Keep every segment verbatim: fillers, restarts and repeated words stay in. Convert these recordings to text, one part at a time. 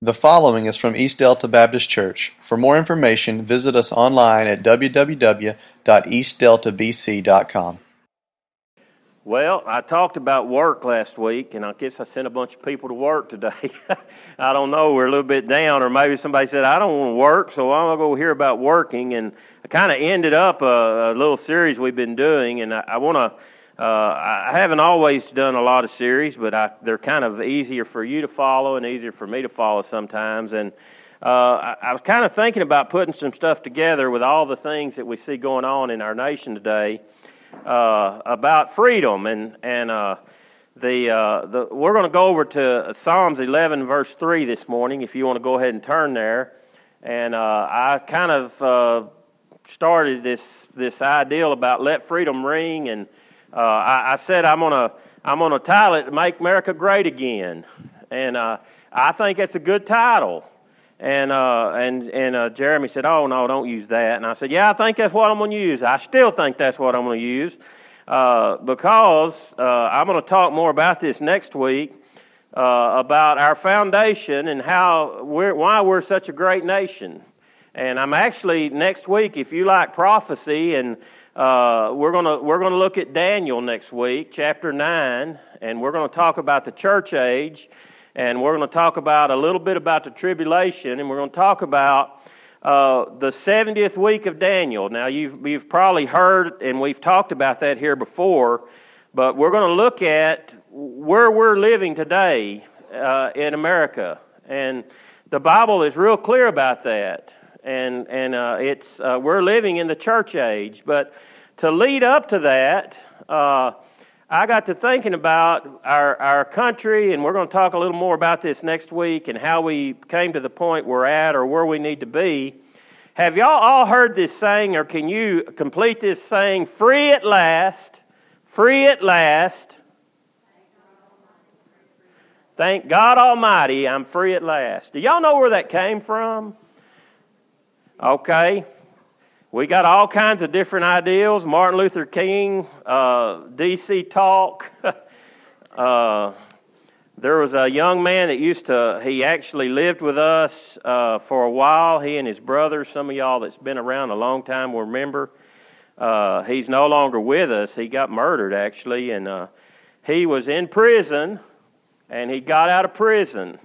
The following is from East Delta Baptist Church. For more information, visit us online at w w w dot east delta b c dot com. Well, I talked about work last week, and I guess I sent a bunch of people to work today. I don't know, we're a little bit down, or maybe somebody said, I don't want to work, so I'm going to go hear about working. And I kind of ended up a, a little series we've been doing, and I, I want to... Uh, I haven't always done a lot of series, but I, they're kind of easier for you to follow and easier for me to follow sometimes. And uh, I, I was kind of thinking about putting some stuff together with all the things that we see going on in our nation today uh, about freedom. And and uh, the, uh, the we're going to go over to Psalms eleven, verse three this morning, if you want to go ahead and turn there. And uh, I kind of uh, started this this ideal about let freedom ring, and Uh, I, I said I'm gonna I'm gonna title it "Make America Great Again," and uh, I think that's a good title. And uh, and and uh, Jeremy said, "Oh no, don't use that." And I said, "Yeah, I think that's what I'm gonna use. I still think that's what I'm gonna use uh, because uh, I'm gonna talk more about this next week uh, about our foundation and how we're, why we're such a great nation." And I'm actually next week, if you like prophecy and Uh, we're gonna we're gonna look at Daniel next week, chapter nine, and we're gonna talk about the church age, and we're gonna talk about a little bit about the tribulation, and we're gonna talk about uh, the seventieth week of Daniel. Now you've you've probably heard, and we've talked about that here before, but we're gonna look at where we're living today uh, in America, and the Bible is real clear about that. And and uh, it's uh, we're living in the church age. But to lead up to that, uh, I got to thinking about our, our country, and we're going to talk a little more about this next week and how we came to the point we're at or where we need to be. Have y'all all heard this saying, or can you complete this saying, free at last, free at last, thank God Almighty, I'm free at last. Do y'all know where that came from? Okay, we got all kinds of different ideals. Martin Luther King, uh, D C Talk. uh, there was a young man that used to, he actually lived with us uh, for a while, he and his brother. Some of y'all that's been around a long time will remember. Uh, he's no longer with us. He got murdered, actually, and uh, he was in prison, and he got out of prison.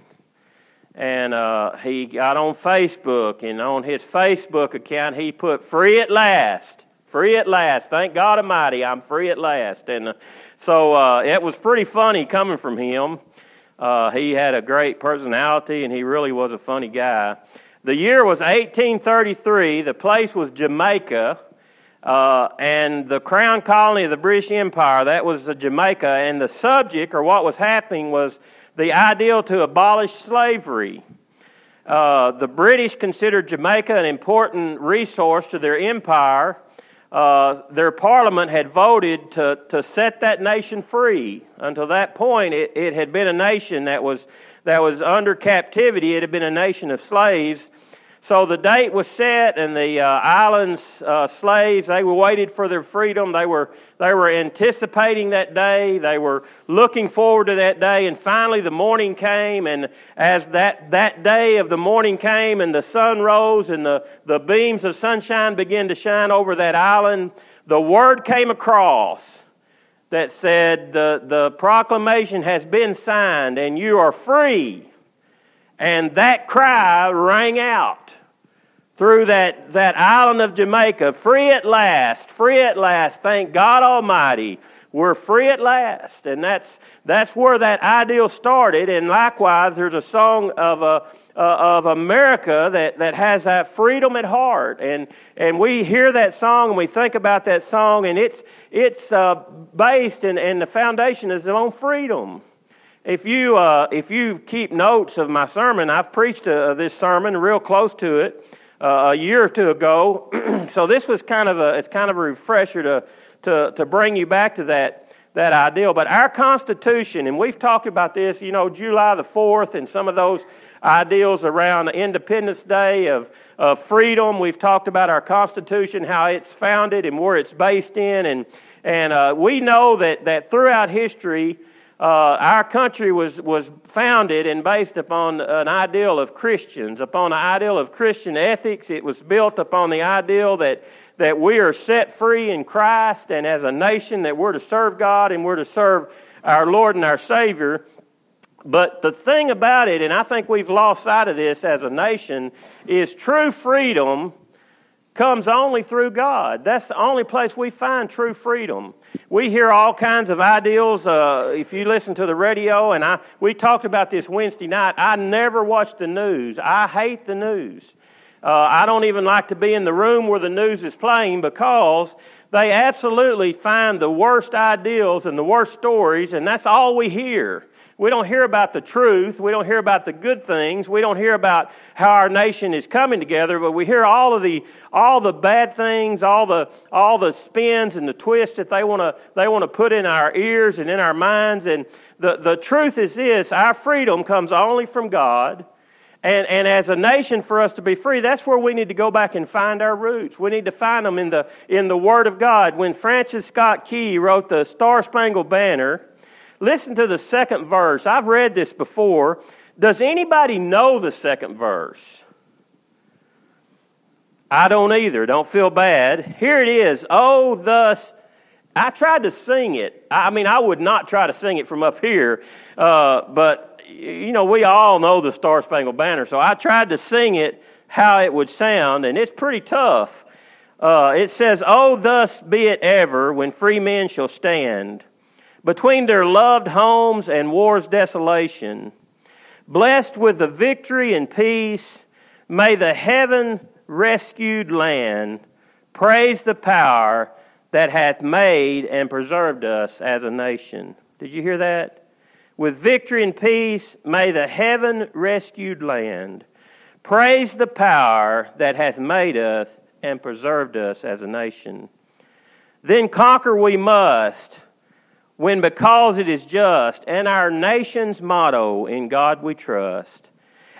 And uh, he got on Facebook, and on his Facebook account, he put, free at last, free at last. Thank God Almighty, I'm free at last. And uh, so uh, it was pretty funny coming from him. Uh, he had a great personality, and he really was a funny guy. The year was eighteen thirty-three. The place was Jamaica, uh, and the crown colony of the British Empire, that was Jamaica. And the subject, or what was happening, was the ideal to abolish slavery. Uh, the British considered Jamaica an important resource to their empire. Uh, their parliament had voted to, to set that nation free. Until that point, it, it had been a nation that was, that was under captivity. It had been a nation of slaves. So the date was set, and the uh, island's uh, slaves, they were waited for their freedom. They were they were anticipating that day. They were looking forward to that day. And finally, the morning came, and as that, that day of the morning came, and the sun rose, and the, the beams of sunshine began to shine over that island, the word came across that said, the, the proclamation has been signed, and you are free. And that cry rang out through that, that island of Jamaica, free at last, free at last, thank God Almighty, we're free at last. And that's that's where that ideal started. And likewise, there's a song of a, uh, of America that, that has that freedom at heart. And and we hear that song and we think about that song, and it's it's uh, based, and and the foundation is on freedom. If you uh, if you keep notes of my sermon, I've preached uh, this sermon real close to it uh, a year or two ago. So this was kind of a it's kind of a refresher to to to bring you back to that that ideal. But our Constitution, and we've talked about this, you know, July the fourth, and some of those ideals around Independence Day of of freedom. We've talked about our Constitution, how it's founded, and where it's based in, and and uh, we know that that throughout history. Uh, our country was, was founded and based upon an ideal of Christians, upon an ideal of Christian ethics. It was built upon the ideal that, that we are set free in Christ, and as a nation that we're to serve God and we're to serve our Lord and our Savior. But the thing about it, and I think we've lost sight of this as a nation, is true freedom comes only through God. That's the only place we find true freedom. We hear all kinds of ideals. Uh, if you listen to the radio, and I we talked about this Wednesday night, I never watch the news. I hate the news. Uh, I don't even like to be in the room where the news is playing, because they absolutely find the worst ideals and the worst stories, and that's all we hear. We don't hear about the truth. We don't hear about the good things. We don't hear about how our nation is coming together, but we hear all of the all the bad things, all the all the spins and the twists that they want to they want to put in our ears and in our minds. And the, the truth is this: our freedom comes only from God. And and as a nation, for us to be free, that's where we need to go back and find our roots. We need to find them in the in the Word of God. When Francis Scott Key wrote the Star-Spangled Banner, listen to the second verse. I've read this before. Does anybody know the second verse? I don't either. Don't feel bad. Here it is. Oh, thus... I tried to sing it. I mean, I would not try to sing it from up here, uh, but, you know, we all know the Star-Spangled Banner, so I tried to sing it how it would sound, and it's pretty tough. Uh, it says, oh, thus be it ever when free men shall stand between their loved homes and war's desolation, blessed with the victory and peace, may the heaven-rescued land praise the power that hath made and preserved us as a nation. Did you hear that? With victory and peace, may the heaven-rescued land praise the power that hath made us and preserved us as a nation. Then conquer we must, when because it is just, and our nation's motto, in God we trust,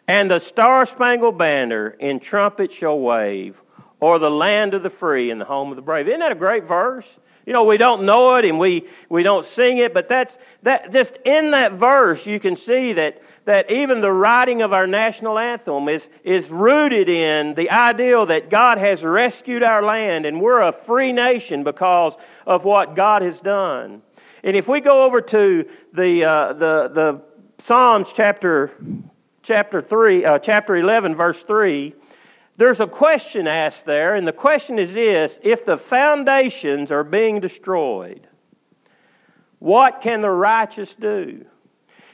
and the Star-Spangled Banner in trumpet shall wave, or the land of the free and the home of the brave. Isn't that a great verse? You know, we don't know it and we, we don't sing it, but that's that just in that verse you can see that that even the writing of our national anthem is is rooted in the ideal that God has rescued our land and we're a free nation because of what God has done. And if we go over to the uh, the the Psalms chapter chapter three uh, chapter eleven verse three, there's a question asked there, and the question is this: if the foundations are being destroyed, what can the righteous do?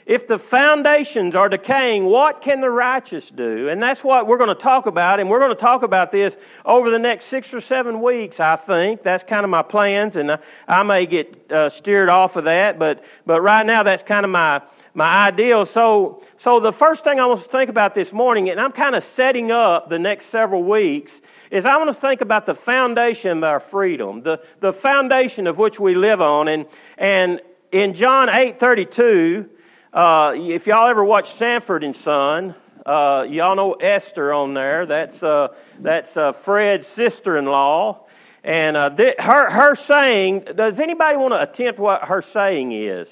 If the foundations are decaying, what can the righteous do? And that's what we're going to talk about, and we're going to talk about this over the next six or seven weeks, I think. That's kind of my plans, and I, I may get uh, steered off of that, but but right now that's kind of my, my ideal. So, so the first thing I want to think about this morning, and I'm kind of setting up the next several weeks, is I want to think about the foundation of our freedom, the, the foundation of which we live on. And, and in John eight thirty-two... Uh, if y'all ever watched Sanford and Son, uh, y'all know Esther on there. That's uh, that's uh, Fred's sister-in-law, and uh, th- her her saying. Does anybody want to attempt what her saying is?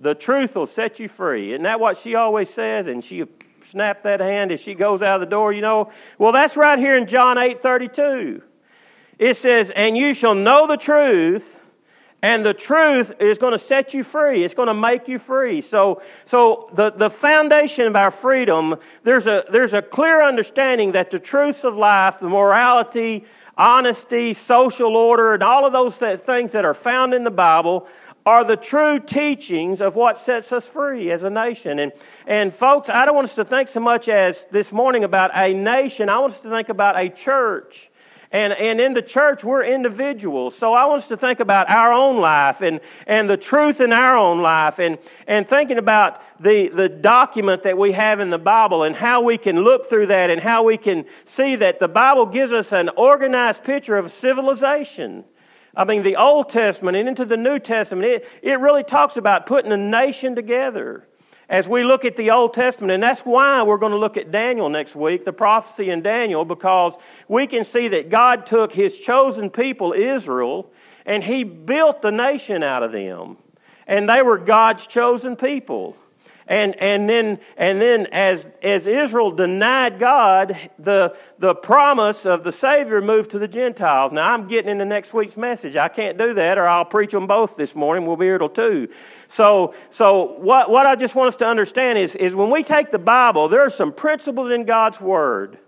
The truth will set you free. Isn't that what she always says? And she snapped that hand as she goes out of the door. You know, well, that's right here in John eight thirty-two. It says, "And you shall know the truth, and the truth is going to set you free. It's going to make you free." So, so the, the foundation of our freedom, there's a there's a clear understanding that the truths of life, the morality, honesty, social order, and all of those things that are found in the Bible are the true teachings of what sets us free as a nation. And, and folks, I don't want us to think so much as this morning about a nation. I want us to think about a church. And and in the church, we're individuals. So I want us to think about our own life and, and the truth in our own life, and, and thinking about the, the document that we have in the Bible and how we can look through that and how we can see that the Bible gives us an organized picture of civilization. I mean, the Old Testament and into the New Testament, it, it really talks about putting a nation together. As we look at the Old Testament, and that's why we're going to look at Daniel next week, the prophecy in Daniel, because we can see that God took His chosen people, Israel, and He built the nation out of them. and they were God's chosen people. And and then and then as as Israel denied God, the the promise of the Savior moved to the Gentiles. Now I'm getting into next week's message. I can't do that, or I'll preach them both this morning. We'll be here till two. So so what what I just want us to understand is is when we take the Bible, there are some principles in God's Word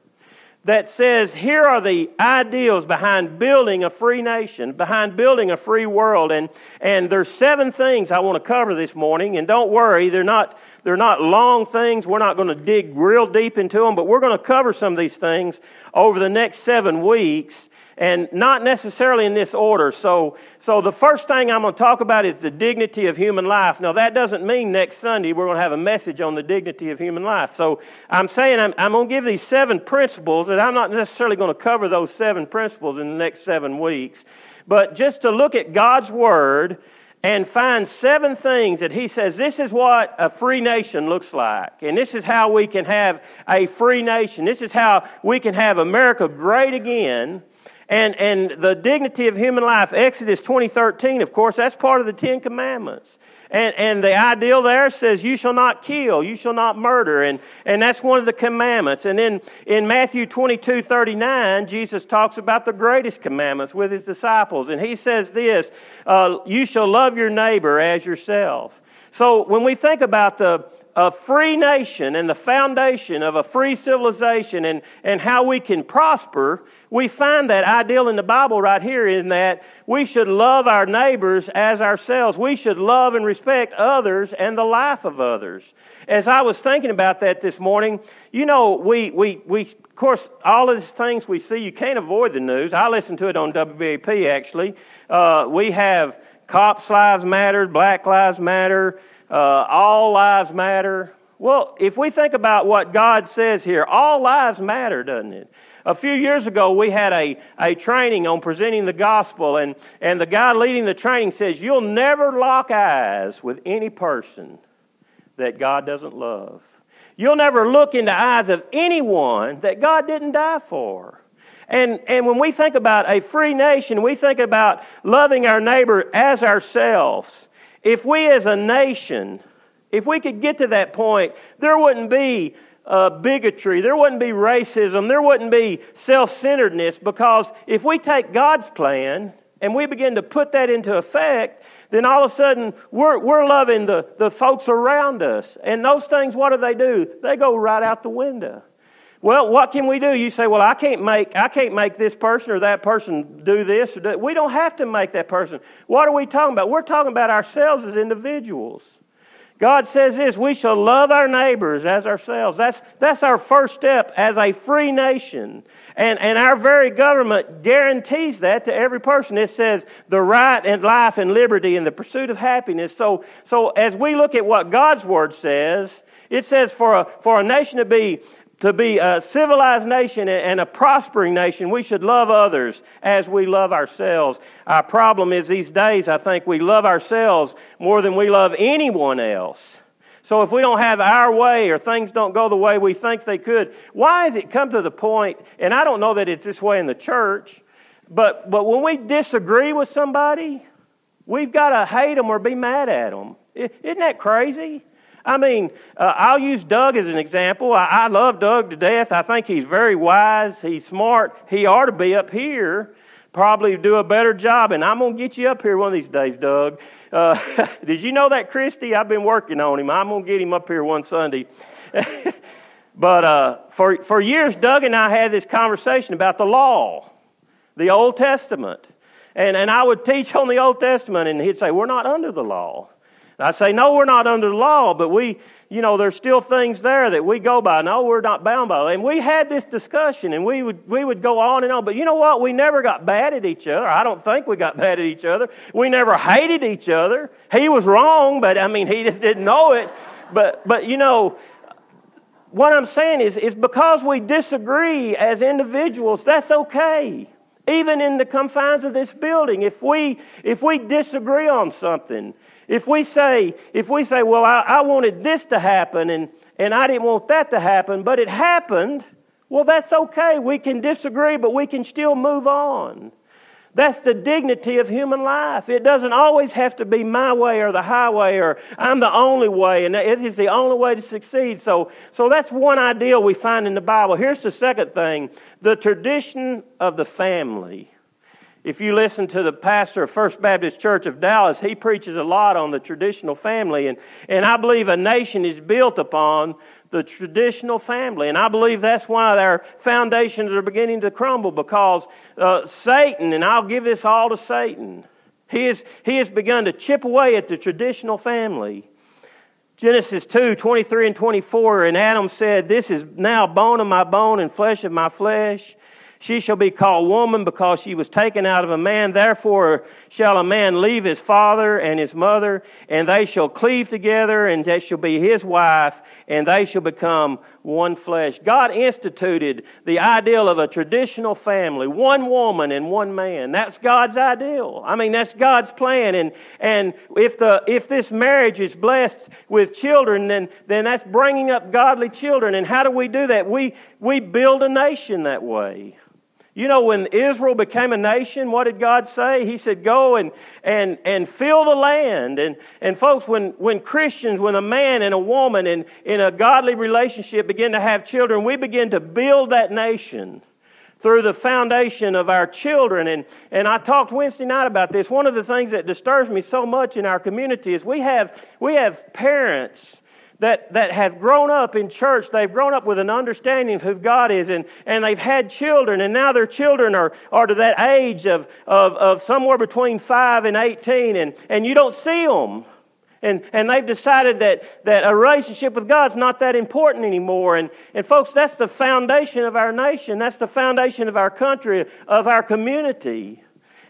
that says here are the ideals behind building a free nation, behind building a free world. And and there's seven things I want to cover this morning. And don't worry, they're not they're not long things. We're not going to dig real deep into them, but we're going to cover some of these things over the next seven weeks. And not necessarily in this order. So so the first thing I'm going to talk about is the dignity of human life. Now, that doesn't mean next Sunday we're going to have a message on the dignity of human life. So I'm saying I'm, I'm going to give these seven principles, and I'm not necessarily going to cover those seven principles in the next seven weeks. But just to look at God's Word and find seven things that he says, this is what a free nation looks like. And this is how we can have a free nation. This is how we can have America great again. And and the dignity of human life, Exodus twenty thirteen, of course, that's part of the Ten Commandments. And and the ideal there says, you shall not kill, you shall not murder. And, and that's one of the commandments. And then in Matthew twenty-two thirty-nine, Jesus talks about the greatest commandments with his disciples. And he says this, uh, you shall love your neighbor as yourself. So when we think about the a free nation and the foundation of a free civilization and, and how we can prosper, we find that ideal in the Bible right here in that we should love our neighbors as ourselves. We should love and respect others and the life of others. As I was thinking about that this morning, you know, we, we, we of course, all of these things we see, you can't avoid the news. I listen to it on W B A P, actually. Uh, we have Cops' Lives Matter, Black Lives Matter, Uh, all lives matter. Well, if we think about what God says here, all lives matter, doesn't it? A few years ago, we had a, a training on presenting the gospel, and, and the guy leading the training says, you'll never lock eyes with any person that God doesn't love. You'll never look into eyes of anyone that God didn't die for. And and when we think about a free nation, we think about loving our neighbor as ourselves. If we as a nation, if we could get to that point, there wouldn't be uh, bigotry, there wouldn't be racism, there wouldn't be self-centeredness, because if we take God's plan and we begin to put that into effect, then all of a sudden we're, we're loving the, the folks around us. And those things, what do they do? They go right out the window. Well, what can we do? You say, well, I can't make I can't make this person or that person do this. Or do. We don't have to make that person. What are we talking about? We're talking about ourselves as individuals. God says this, we shall love our neighbors as ourselves. That's that's our first step as a free nation. And, and our very government guarantees that to every person. It says the right and life and liberty and the pursuit of happiness. So, so as we look at what God's Word says, it says for a, for a nation to be... To be a civilized nation and a prospering nation, we should love others as we love ourselves. Our problem is these days, I think we love ourselves more than we love anyone else. So if we don't have our way or things don't go the way we think they could, why has it come to the point, and I don't know that it's this way in the church, but, but when we disagree with somebody, we've got to hate them or be mad at them. Isn't that crazy? I mean, uh, I'll use Doug as an example. I, I love Doug to death. I think he's very wise. He's smart. He ought to be up here, probably do a better job. And I'm going to get you up here one of these days, Doug. Uh, did you know that, Christy? I've been working on him. I'm going to get him up here one Sunday. But uh, for, for years, Doug and I had this conversation about the law, the Old Testament. And, and I would teach on the Old Testament, and he'd say, we're not under the law. I say, no, we're not under the law, but we, you know, there's still things there that we go by. No, we're not bound by it. And we had this discussion, and we would we would go on and on. But you know what? We never got bad at each other. I don't think we got bad at each other. We never hated each other. He was wrong, but I mean, he just didn't know it. But but you know, what I'm saying is, is because we disagree as individuals, that's okay. Even in the confines of this building, if we if we disagree on something. If we say, if we say, well, I, I wanted this to happen and, and I didn't want that to happen, but it happened, well, that's okay. We can disagree, but we can still move on. That's the dignity of human life. It doesn't always have to be my way or the highway or I'm the only way, and it is the only way to succeed. So, so that's one ideal we find in the Bible. Here's the second thing, the tradition of the family. If you listen to the pastor of First Baptist Church of Dallas, he preaches a lot on the traditional family, and, and I believe a nation is built upon the traditional family, and I believe that's why our foundations are beginning to crumble, because uh, Satan, and I'll give this all to Satan, he has, he has begun to chip away at the traditional family. Genesis two, twenty-three and twenty-four, and Adam said, "This is now bone of my bone and flesh of my flesh. She shall be called woman because she was taken out of a man. Therefore shall a man leave his father and his mother, and they shall cleave together, and they shall be his wife, and they shall become one flesh." God instituted the ideal of a traditional family, one woman and one man. That's God's ideal. I mean, that's God's plan. And and if the if this marriage is blessed with children, then then that's bringing up godly children. And how do we do that? We we build a nation that way. You know, when Israel became a nation, what did God say? He said, go and and and fill the land. And and folks, when, when Christians, when a man and a woman in, in a godly relationship begin to have children, we begin to build that nation through the foundation of our children. And, and I talked Wednesday night about this. One of the things that disturbs me so much in our community is we have we have parents that that have grown up in church. They've grown up with an understanding of who God is, and, and they've had children, and now their children are, are to that age of, of, of somewhere between five and eighteen, and, and you don't see them. And, and they've decided that, that a relationship with God's not that important anymore. And, and folks, that's the foundation of our nation. That's the foundation of our country, of our community.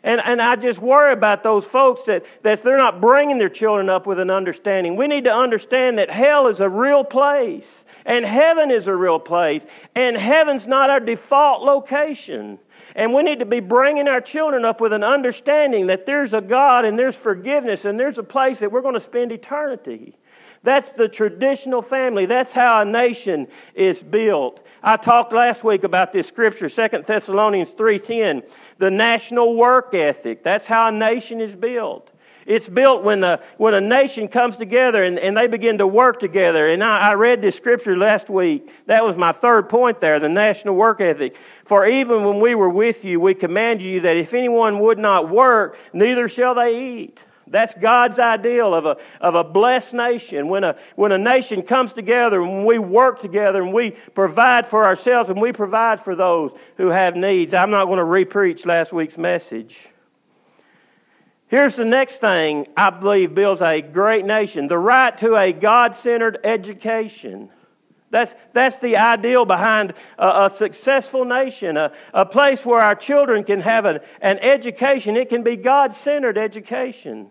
And and I just worry about those folks that, that they're not bringing their children up with an understanding. We need to understand that hell is a real place, and heaven is a real place, and heaven's not our default location. And we need to be bringing our children up with an understanding that there's a God, and there's forgiveness, and there's a place that we're going to spend eternity. That's the traditional family. That's how a nation is built. I talked last week about this scripture, Second Thessalonians three ten, the national work ethic. That's how a nation is built. It's built when the when a nation comes together and, and they begin to work together. And I, I read this scripture last week. That was my third point there, the national work ethic. "For even when we were with you, we commanded you that if anyone would not work, neither shall they eat." That's God's ideal of a of a blessed nation. When a when a nation comes together and we work together and we provide for ourselves and we provide for those who have needs. I'm not going to re-preach last week's message. Here's the next thing I believe builds a great nation: the right to a God-centered education. That's that's the ideal behind a, a successful nation, a, a place where our children can have an, an education. It can be God-centered education.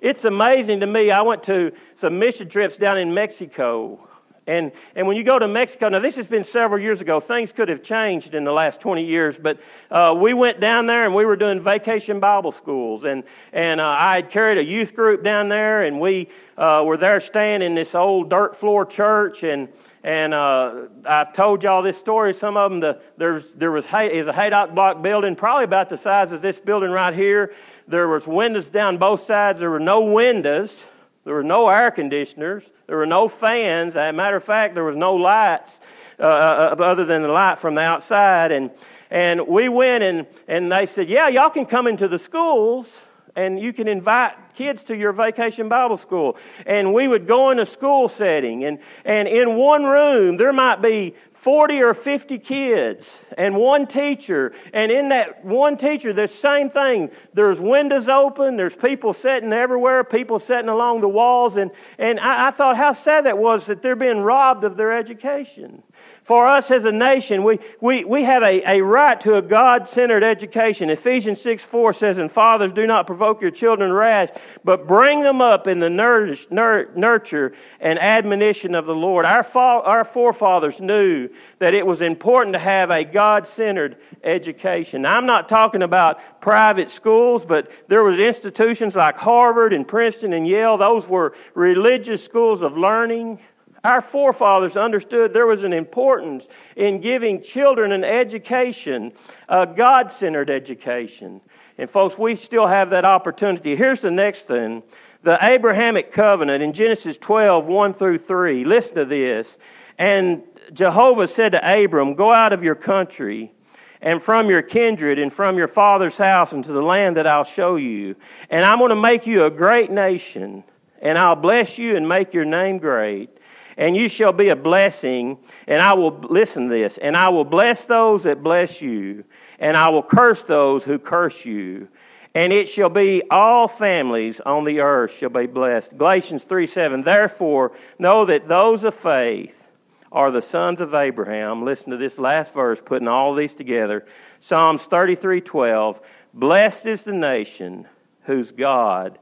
It's amazing to me. I went to some mission trips down in Mexico. And and when you go to Mexico, now this has been several years ago. Things could have changed in the last twenty years, but uh, we went down there and we were doing vacation Bible schools. And, and uh, I had carried a youth group down there, and we uh, were there staying in this old dirt floor church. And and uh, I've told y'all this story. Some of them, the, there's, there was, is a haydock block building, probably about the size of this building right here. There was windows down both sides. There were no windows. There were no air conditioners. There were no fans. As a matter of fact, there was no lights uh, other than the light from the outside. And and we went, and, and they said, yeah, y'all can come into the schools, and you can invite kids to your vacation Bible school. And we would go in a school setting, and, and in one room, there might be forty or fifty kids and one teacher. And in that one teacher, the same thing. There's windows open. There's people sitting everywhere, people sitting along the walls. And, and I, I thought how sad that was that they're being robbed of their education. For us as a nation, we, we, we have a, a right to a God-centered education. Ephesians six four says, "And fathers, do not provoke your children to wrath, but bring them up in the nurture and admonition of the Lord." Our, fa- our forefathers knew that it was important to have a God-centered education. Now, I'm not talking about private schools, but there was institutions like Harvard and Princeton and Yale. Those were religious schools of learning. Our forefathers understood there was an importance in giving children an education, a God-centered education. And folks, we still have that opportunity. Here's the next thing. The Abrahamic covenant in Genesis twelve, one through three. Listen to this. And Jehovah said to Abram, go out of your country and from your kindred and from your father's house into the land that I'll show you. And I'm going to make you a great nation, and I'll bless you and make your name great. And you shall be a blessing, and I will, listen to this, and I will bless those that bless you, and I will curse those who curse you. And it shall be all families on the earth shall be blessed. Galatians three seven, therefore know that those of faith are the sons of Abraham. Listen to this last verse, putting all these together. Psalms thirty-three twelve, blessed is the nation whose God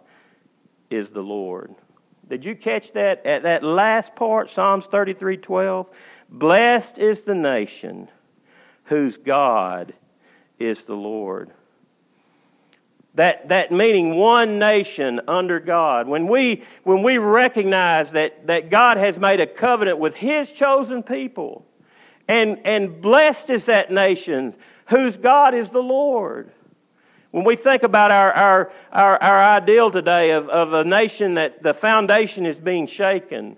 is the Lord. Did you catch that at that last part? Psalms thirty-three twelve, blessed is the nation whose God is the Lord. That that meaning one nation under God. When we when we recognize that, that God has made a covenant with His chosen people, and, and blessed is that nation whose God is the Lord. When we think about our our, our, our ideal today of, of a nation that the foundation is being shaken,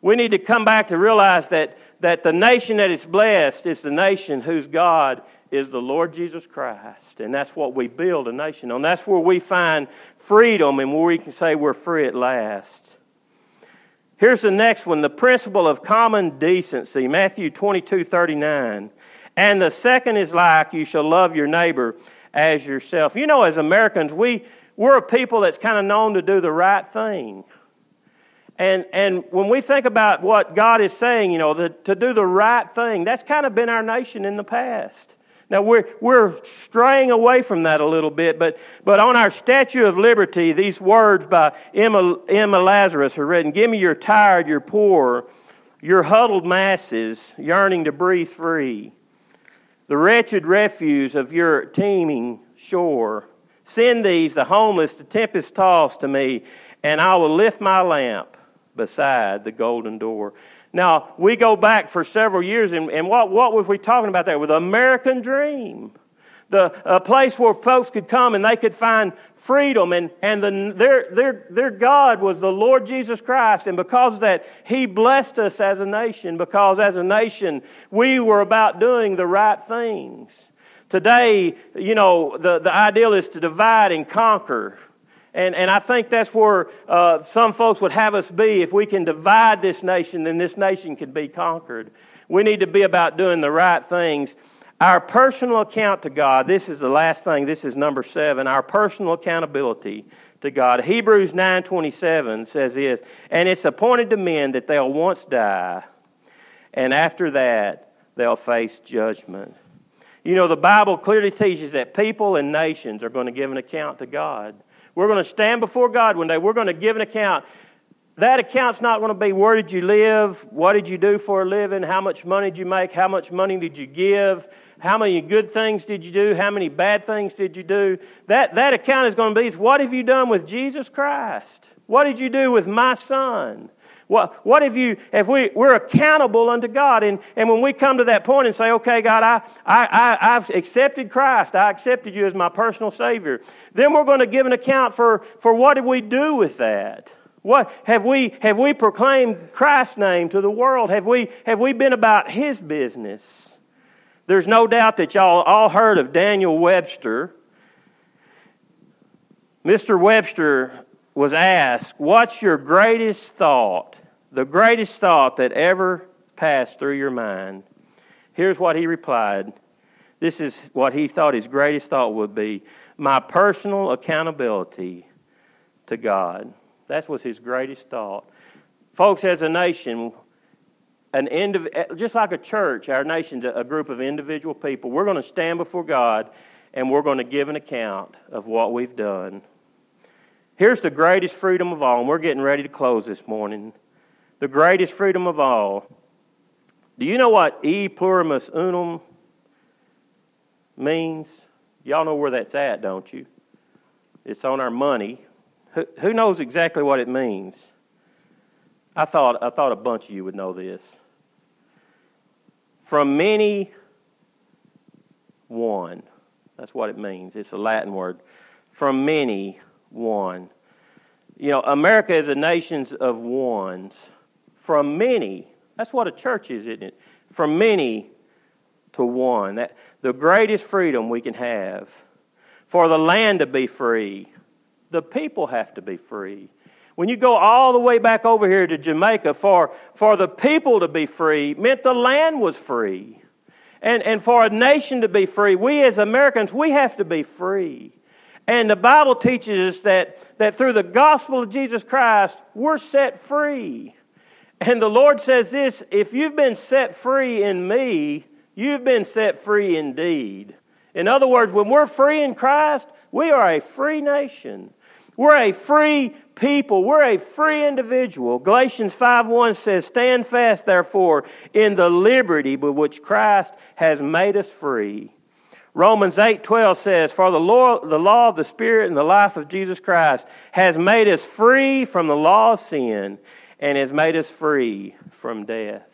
we need to come back to realize that, that the nation that is blessed is the nation whose God is. is the Lord Jesus Christ, and that's what we build a nation on. That's where we find freedom and where we can say we're free at last. Here's the next one, the principle of common decency, Matthew twenty-two thirty-nine. And the second is like, you shall love your neighbor as yourself. You know, as Americans, we, we're a people that's kind of known to do the right thing. And and when we think about what God is saying, you know, the, to do the right thing, that's kind of been our nation in the past. Now, we're we're straying away from that a little bit, but but on our Statue of Liberty, these words by Emma, Emma Lazarus are written, give me your tired, your poor, your huddled masses yearning to breathe free, the wretched refuse of your teeming shore. Send these, the homeless, the tempest-tossed to me, and I will lift my lamp beside the golden door. Now, we go back for several years, and, and what, what was we talking about there? With the American dream, the a place where folks could come and they could find freedom, and, and the, their, their, their God was the Lord Jesus Christ, and because of that, He blessed us as a nation, because as a nation, we were about doing the right things. Today, you know, the, the ideal is to divide and conquer. And and I think that's where uh, some folks would have us be. If we can divide this nation, then this nation can be conquered. We need to be about doing the right things. Our personal account to God, this is the last thing, this is number seven, our personal accountability to God. Hebrews nine twenty-seven says this, and it's appointed to men that they'll once die, and after that they'll face judgment. You know, the Bible clearly teaches that people and nations are going to give an account to God. We're going to stand before God one day. We're going to give an account. That account's not going to be where did you live, what did you do for a living, how much money did you make, how much money did you give, how many good things did you do, how many bad things did you do. That, that account is going to be what have you done with Jesus Christ? What did you do with my son? What, what if you, if we, we're accountable unto God, and, and when we come to that point and say, okay, God, I, I, I, I've accepted Christ, I accepted you as my personal Savior, then we're going to give an account for, for what did we do with that? What, have we, have we proclaimed Christ's name to the world? Have we, have we been about His business? There's no doubt that y'all all heard of Daniel Webster. Mister Webster was asked, what's your greatest thought, the greatest thought that ever passed through your mind? Here's what he replied. This is what he thought his greatest thought would be, my personal accountability to God. That was his greatest thought. Folks, as a nation, an indiv- just like a church, our nation's a group of individual people. We're going to stand before God, and we're going to give an account of what we've done. Here's the greatest freedom of all, and we're getting ready to close this morning. The greatest freedom of all. Do you know what E pluribus unum means? Y'all know where that's at, don't you? It's on our money. Who, who knows exactly what it means? I thought I thought a bunch of you would know this. From many, one. That's what it means. It's a Latin word. From many, one. You know, America is a nation of ones. From many, that's what a church is, isn't it? From many to one. That the greatest freedom we can have. For the land to be free, the people have to be free. When you go all the way back over here to Jamaica, for, for the people to be free meant the land was free. And, and for a nation to be free, we as Americans, we have to be free. And the Bible teaches us that, that through the gospel of Jesus Christ, we're set free. And the Lord says this, if you've been set free in me, you've been set free indeed. In other words, when we're free in Christ, we are a free nation. We're a free people. We're a free individual. Galatians five one says, stand fast, therefore, in the liberty with which Christ has made us free. Romans eight twelve says, for the law, the law of the Spirit and the life of Jesus Christ has made us free from the law of sin and has made us free from death.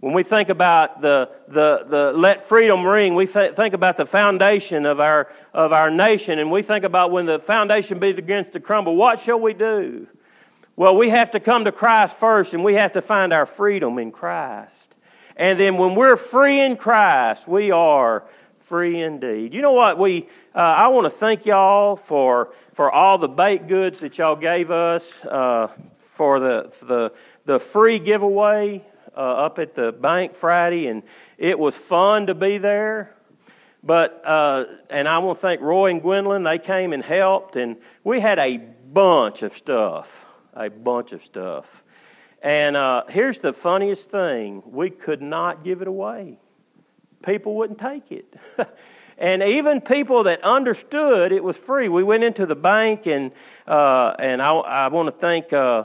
When we think about the the the let freedom ring, we th- think about the foundation of our of our nation, and we think about when the foundation begins to crumble, what shall we do? Well, we have to come to Christ first, and we have to find our freedom in Christ. And then when we're free in Christ, we are free indeed. You know what? We uh, I want to thank y'all for for all the baked goods that y'all gave us, uh, for the the the free giveaway. Uh, up at the bank Friday, and it was fun to be there. But uh, and I want to thank Roy and Gwendolyn. They came and helped, and we had a bunch of stuff, a bunch of stuff. And uh, here's the funniest thing: we could not give it away. People wouldn't take it, and even people that understood it was free. We went into the bank, and uh, and I, I want to thank uh,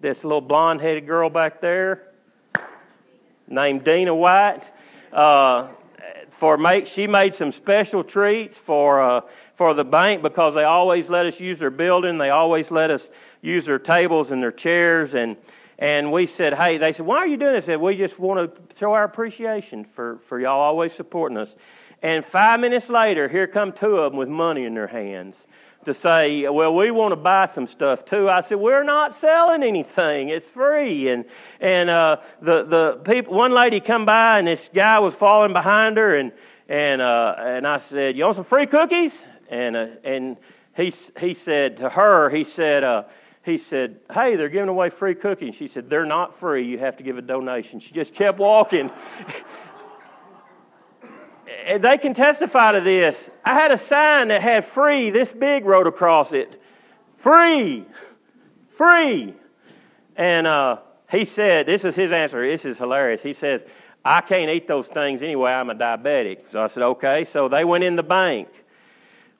this little blonde-headed girl back there, named Dina White, uh, for make she made some special treats for uh, for the bank, because they always let us use their building, they always let us use their tables and their chairs, and and we said, hey, they said, why are you doing this? I said, we just want to show our appreciation for for y'all always supporting us. And five minutes later, here come two of them with money in their hands to say, well, we want to buy some stuff too. I said, we're not selling anything. It's free. And and uh, the the people, one lady come by, and this guy was falling behind her, and and uh, and I said, you want some free cookies? And uh, and he he said to her, he said uh, he said, hey, they're giving away free cookies. She said, they're not free. You have to give a donation. She just kept walking. They can testify to this. I had a sign that had free, this big, wrote across it. Free. Free. And uh, he said, this is his answer. This is hilarious. He says, I can't eat those things anyway. I'm a diabetic. So I said, okay. So they went in the bank.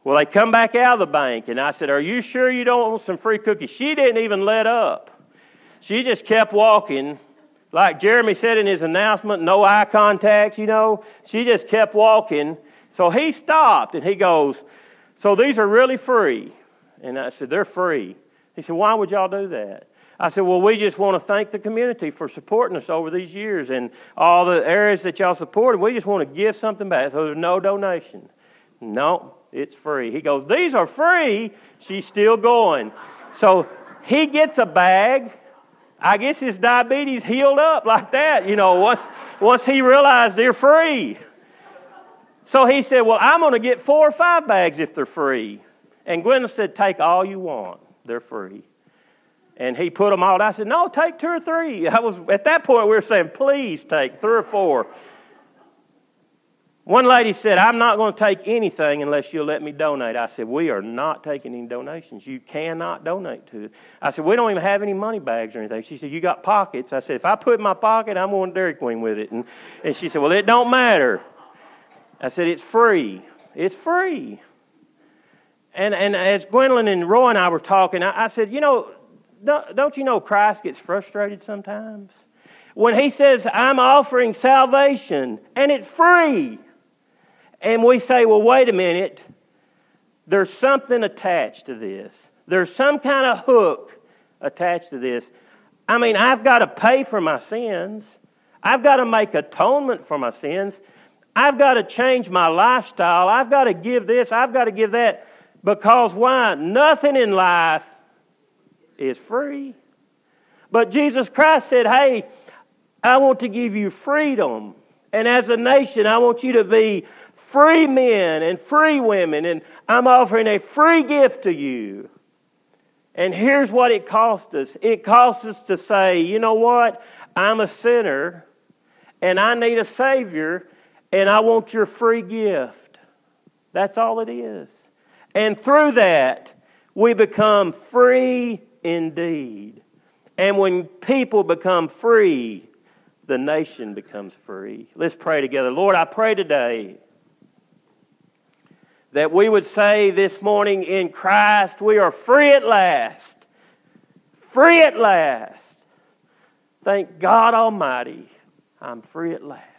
Well, they come back out of the bank. And I said, are you sure you don't want some free cookies? She didn't even let up. She just kept walking. Like Jeremy said in his announcement, no eye contact, you know. She just kept walking. So he stopped, and he goes, so these are really free? And I said, they're free. He said, why would y'all do that? I said, well, we just want to thank the community for supporting us over these years and all the areas that y'all supported. We just want to give something back. So there's no donation. No, it's free. He goes, these are free. She's still going. So he gets a bag. I guess his diabetes healed up like that, you know, once, once he realized they're free. So he said, well, I'm going to get four or five bags if they're free. And Gwendolyn said, take all you want. They're free. And he put them all. I said, no, take two or three. I was at that point, we were saying, please take three or four. One lady said, I'm not going to take anything unless you'll let me donate. I said, we are not taking any donations. You cannot donate to it. I said, we don't even have any money bags or anything. She said, you got pockets. I said, if I put it in my pocket, I'm going to Dairy Queen with it. And, and she said, well, it don't matter. I said, it's free. It's free. And and as Gwendolyn and Roy and I were talking, I, I said, you know, don't, don't you know Christ gets frustrated sometimes? When he says, I'm offering salvation, and it's free. And we say, well, wait a minute, there's something attached to this. There's some kind of hook attached to this. I mean, I've got to pay for my sins. I've got to make atonement for my sins. I've got to change my lifestyle. I've got to give this. I've got to give that. Because why? Nothing in life is free. But Jesus Christ said, hey, I want to give you freedom. And as a nation, I want you to be free men and free women. And I'm offering a free gift to you. And here's what it cost us. It cost us to say, you know what? I'm a sinner and I need a Savior and I want your free gift. That's all it is. And through that, we become free indeed. And when people become free, the nation becomes free. Let's pray together. Lord, I pray today that we would say this morning, in Christ, we are free at last. Free at last. Thank God Almighty, I'm free at last.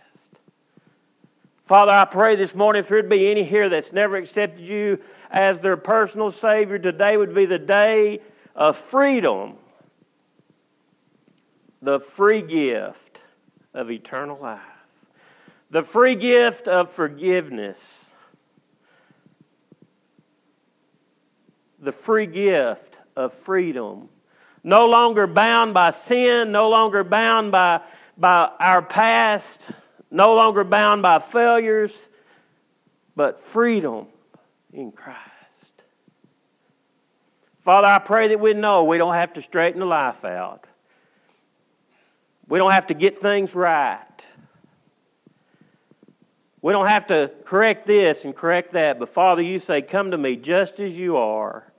Father, I pray this morning, if there would be any here that's never accepted you as their personal Savior, today would be the day of freedom, the free gift of eternal life, the free gift of forgiveness, the free gift of freedom. No longer bound by sin, no longer bound by, by our past, no longer bound by failures, but freedom in Christ. Father, I pray that we know we don't have to straighten the life out. We don't have to get things right. We don't have to correct this and correct that. But Father, you say, come to me just as you are.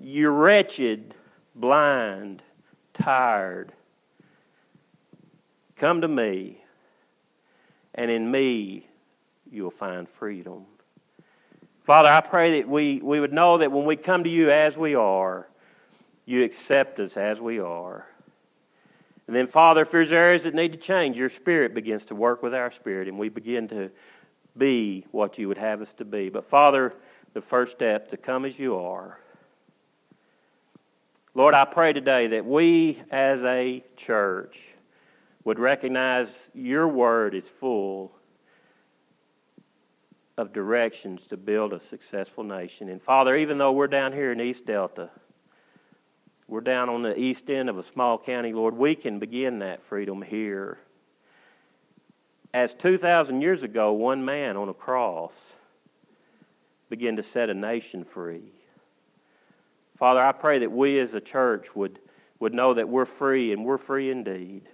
You're wretched, blind, tired. Come to me, and in me you'll find freedom. Father, I pray that we, we would know that when we come to you as we are, you accept us as we are. And then, Father, if there's areas that need to change, your Spirit begins to work with our spirit, and we begin to be what you would have us to be. But, Father, the first step, to come as you are. Lord, I pray today that we as a church would recognize your word is full of directions to build a successful nation. And, Father, even though we're down here in East Delta, we're down on the east end of a small county, Lord. We can begin that freedom here. As two thousand years ago, one man on a cross began to set a nation free. Father, I pray that we as a church would, would know that we're free, and we're free indeed.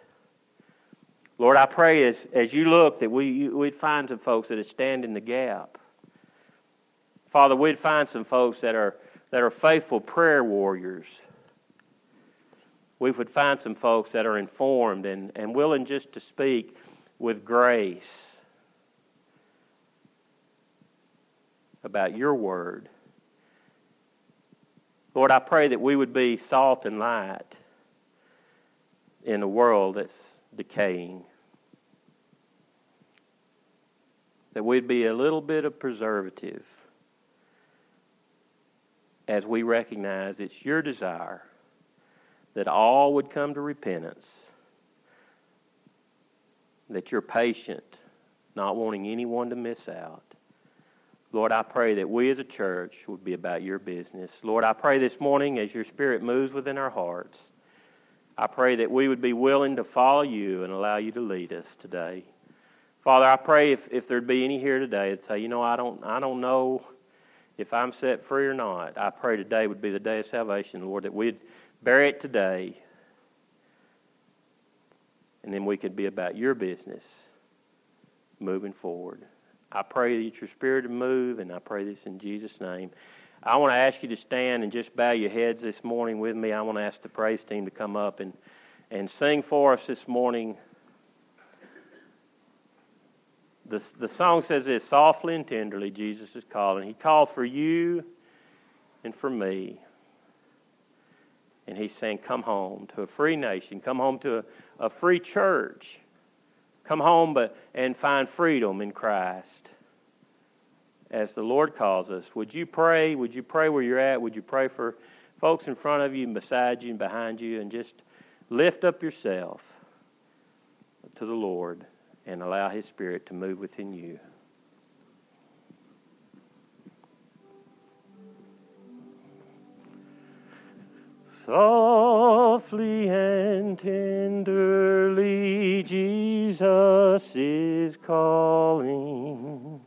Lord, I pray as, as you look that we, you, we'd find some folks that are standing the gap. Father, we'd find some folks that are, that are faithful prayer warriors. We would find some folks that are informed and, and willing just to speak with grace about your word. Lord, I pray that we would be salt and light in a world that's decaying. That we'd be a little bit of preservative as we recognize it's your desire that all would come to repentance, that you're patient, not wanting anyone to miss out. Lord, I pray that we as a church would be about your business. Lord, I pray this morning as your Spirit moves within our hearts, I pray that we would be willing to follow you and allow you to lead us today. Father, I pray if, if there'd be any here today that say, you know, I don't, I don't know if I'm set free or not. I pray today would be the day of salvation, Lord, that we'd bury it today, and then we could be about your business moving forward. I pray that your Spirit would move, and I pray this in Jesus' name. I want to ask you to stand and just bow your heads this morning with me. I want to ask the praise team to come up and, and sing for us this morning. The, the song says this, softly and tenderly Jesus is calling. He calls for you and for me. And he's saying, come home to a free nation. Come home to a, a free church. Come home but, and find freedom in Christ. As the Lord calls us, would you pray? Would you pray where you're at? Would you pray for folks in front of you and beside you and behind you? And just lift up yourself to the Lord and allow His Spirit to move within you. Softly and tenderly, Jesus is calling.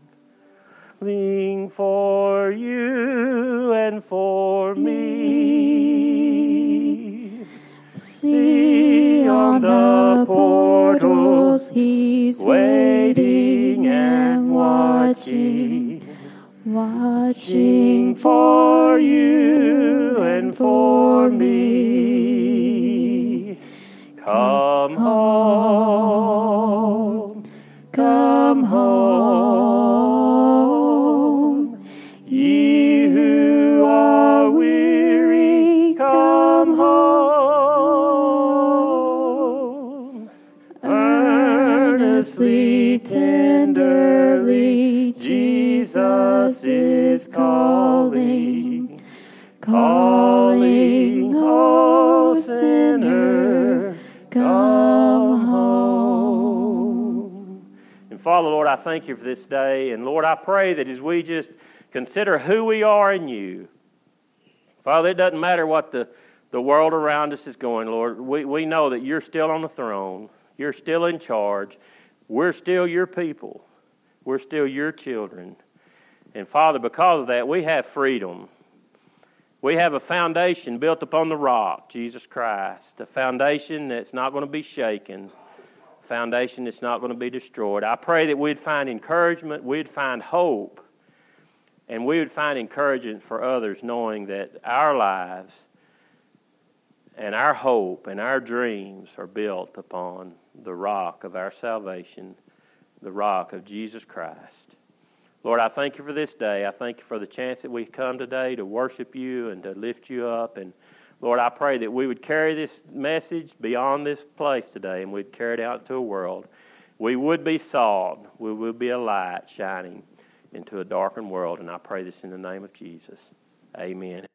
Ling for you and for me. See on the portals, He's waiting and watching, watching for you and for me. Come home, come home, ye who are weary, come home. Earnestly, tenderly, Jesus is calling, calling, oh sinner, come home. And Father, Lord, I thank you for this day. And Lord, I pray that as we just consider who we are in you, Father, it doesn't matter what the, the world around us is going, Lord. We, we know that you're still on the throne. You're still in charge. We're still your people. We're still your children. And Father, because of that, we have freedom. We have a foundation built upon the rock, Jesus Christ, a foundation that's not going to be shaken, a foundation that's not going to be destroyed. I pray that we'd find encouragement, we'd find hope, and we would find encouragement for others, knowing that our lives and our hope and our dreams are built upon the rock of our salvation, the rock of Jesus Christ. Lord, I thank you for this day. I thank you for the chance that we come today to worship you and to lift you up. And Lord, I pray that we would carry this message beyond this place today, and we'd carry it out to a world. We would be salt. We would be a light shining into a darkened world. And I pray this in the name of Jesus. Amen.